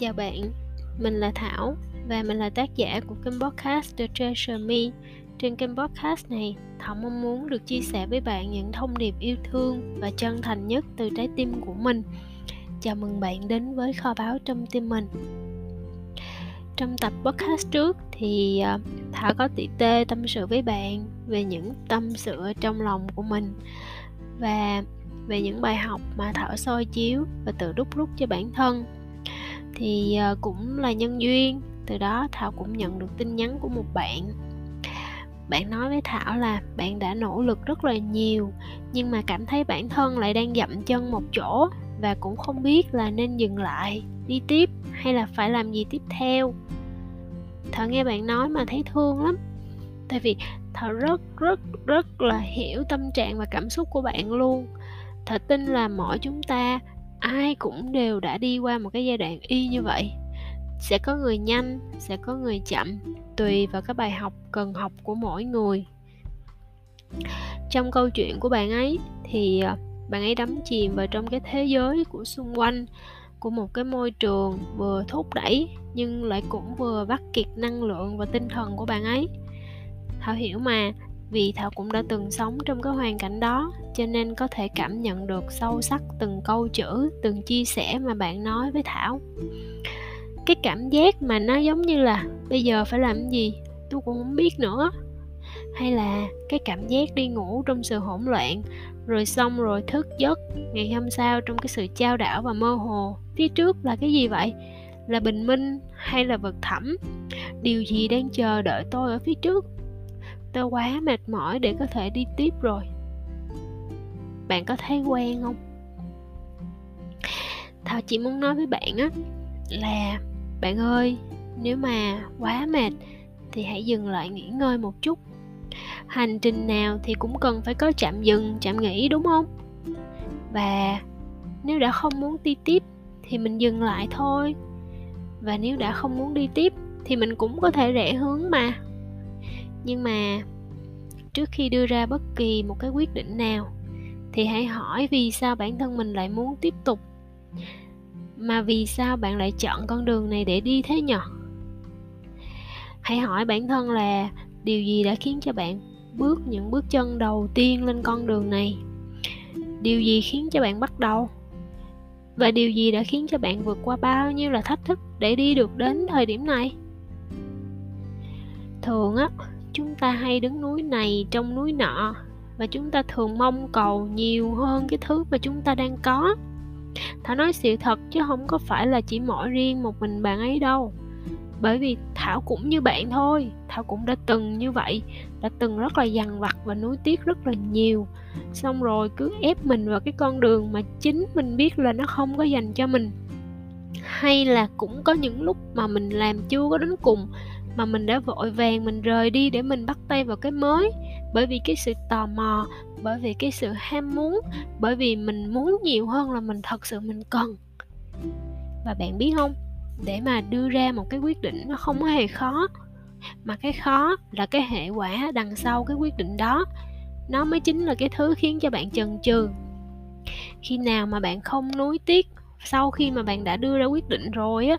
Chào bạn, mình là Thảo và mình là tác giả của kênh podcast The Treasure Me. Trên kênh podcast này, Thảo mong muốn được chia sẻ với bạn những thông điệp yêu thương và chân thành nhất từ trái tim của mình. Chào mừng bạn đến với kho báu trong tim mình. Trong tập podcast trước thì Thảo có tỉ tê tâm sự với bạn về những tâm sự trong lòng của mình và về những bài học mà Thảo soi chiếu và tự đúc rút cho bản thân. Thì cũng là nhân duyên, từ đó Thảo cũng nhận được tin nhắn của một bạn. Bạn nói với Thảo là bạn đã nỗ lực rất là nhiều, nhưng mà cảm thấy bản thân lại đang dậm chân một chỗ và cũng không biết là nên dừng lại, đi tiếp hay là phải làm gì tiếp theo. Thảo nghe bạn nói mà thấy thương lắm, tại vì Thảo rất là hiểu tâm trạng và cảm xúc của bạn luôn. Thảo tin là mỗi chúng ta ai cũng đều đã đi qua một cái giai đoạn y như vậy. Sẽ có người nhanh, sẽ có người chậm, tùy vào các bài học cần học của mỗi người. Trong câu chuyện của bạn ấy thì bạn ấy đắm chìm vào trong cái thế giới của xung quanh, của một cái môi trường vừa thúc đẩy nhưng lại cũng vừa vắt kiệt năng lượng và tinh thần của bạn ấy. Thảo hiểu mà, vì Thảo cũng đã từng sống trong cái hoàn cảnh đó, cho nên có thể cảm nhận được sâu sắc từng câu chữ, từng chia sẻ mà bạn nói với Thảo. Cái cảm giác mà nó giống như là bây giờ phải làm gì, tôi cũng không biết nữa. Hay là cái cảm giác đi ngủ trong sự hỗn loạn, rồi xong rồi thức giấc ngày hôm sau trong cái sự chao đảo và mơ hồ. Phía trước là cái gì vậy? Là bình minh hay là vực thẳm? Điều gì đang chờ đợi tôi ở phía trước? Tôi quá mệt mỏi để có thể đi tiếp rồi. Bạn có thấy quen không? Thảo chỉ muốn nói với bạn á là bạn ơi, nếu mà quá mệt thì hãy dừng lại nghỉ ngơi một chút. Hành trình nào thì cũng cần phải có trạm dừng, trạm nghỉ, đúng không? Và nếu đã không muốn đi tiếp thì mình dừng lại thôi. Và nếu đã không muốn đi tiếp thì mình cũng có thể rẽ hướng mà. Nhưng mà trước khi đưa ra bất kỳ một cái quyết định nào thì hãy hỏi vì sao bản thân mình lại muốn tiếp tục. Mà vì sao bạn lại chọn con đường này để đi thế nhỉ? Hãy hỏi bản thân là điều gì đã khiến cho bạn bước những bước chân đầu tiên lên con đường này? Điều gì khiến cho bạn bắt đầu? Và điều gì đã khiến cho bạn vượt qua bao nhiêu là thách thức để đi được đến thời điểm này? Thường á, chúng ta hay đứng núi này trong núi nọ và chúng ta thường mong cầu nhiều hơn cái thứ mà chúng ta đang có. Thảo nói sự thật chứ không có phải là chỉ mỗi riêng một mình bạn ấy đâu. Bởi vì Thảo cũng như bạn thôi, Thảo cũng đã từng như vậy, đã từng rất là dằn vặt và nuối tiếc rất là nhiều. Xong rồi cứ ép mình vào cái con đường mà chính mình biết là nó không có dành cho mình. Hay là cũng có những lúc mà mình làm chưa có đến cùng mà mình đã vội vàng mình rời đi để mình bắt tay vào cái mới. Bởi vì cái sự tò mò, bởi vì cái sự ham muốn, bởi vì mình muốn nhiều hơn là mình thật sự mình cần. Và bạn biết không, để mà đưa ra một cái quyết định nó không hề khó, mà cái khó là cái hệ quả đằng sau cái quyết định đó. Nó mới chính là cái thứ khiến cho bạn chần chừ. Khi nào mà bạn không nuối tiếc sau khi mà bạn đã đưa ra quyết định rồi á,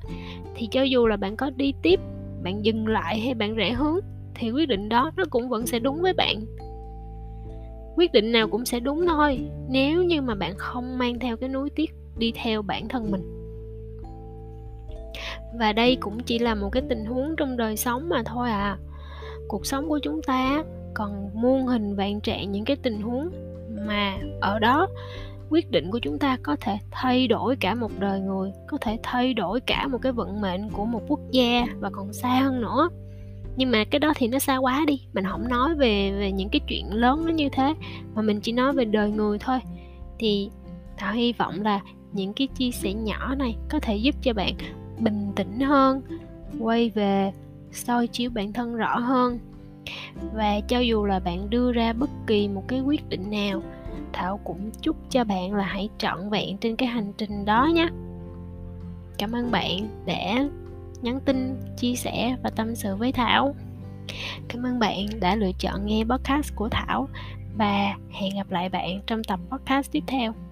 thì cho dù là bạn có đi tiếp, bạn dừng lại hay bạn rẽ hướng, thì quyết định đó nó cũng vẫn sẽ đúng với bạn. Quyết định nào cũng sẽ đúng thôi, nếu như mà bạn không mang theo cái nuối tiếc đi theo bản thân mình. Và đây cũng chỉ là một cái tình huống trong đời sống mà thôi à. Cuộc sống của chúng ta còn muôn hình vạn trạng những cái tình huống mà ở đó quyết định của chúng ta có thể thay đổi cả một đời người, có thể thay đổi cả một cái vận mệnh của một quốc gia và còn xa hơn nữa. Nhưng mà cái đó thì nó xa quá đi, mình không nói về những cái chuyện lớn nó như thế, mà mình chỉ nói về đời người thôi. Thì Thảo hy vọng là những cái chia sẻ nhỏ này có thể giúp cho bạn bình tĩnh hơn, quay về soi chiếu bản thân rõ hơn. Và cho dù là bạn đưa ra bất kỳ một cái quyết định nào, Thảo cũng chúc cho bạn là hãy trọn vẹn trên cái hành trình đó nhé. Cảm ơn bạn đã nhắn tin, chia sẻ và tâm sự với Thảo. Cảm ơn bạn đã lựa chọn nghe podcast của Thảo và hẹn gặp lại bạn trong tập podcast tiếp theo.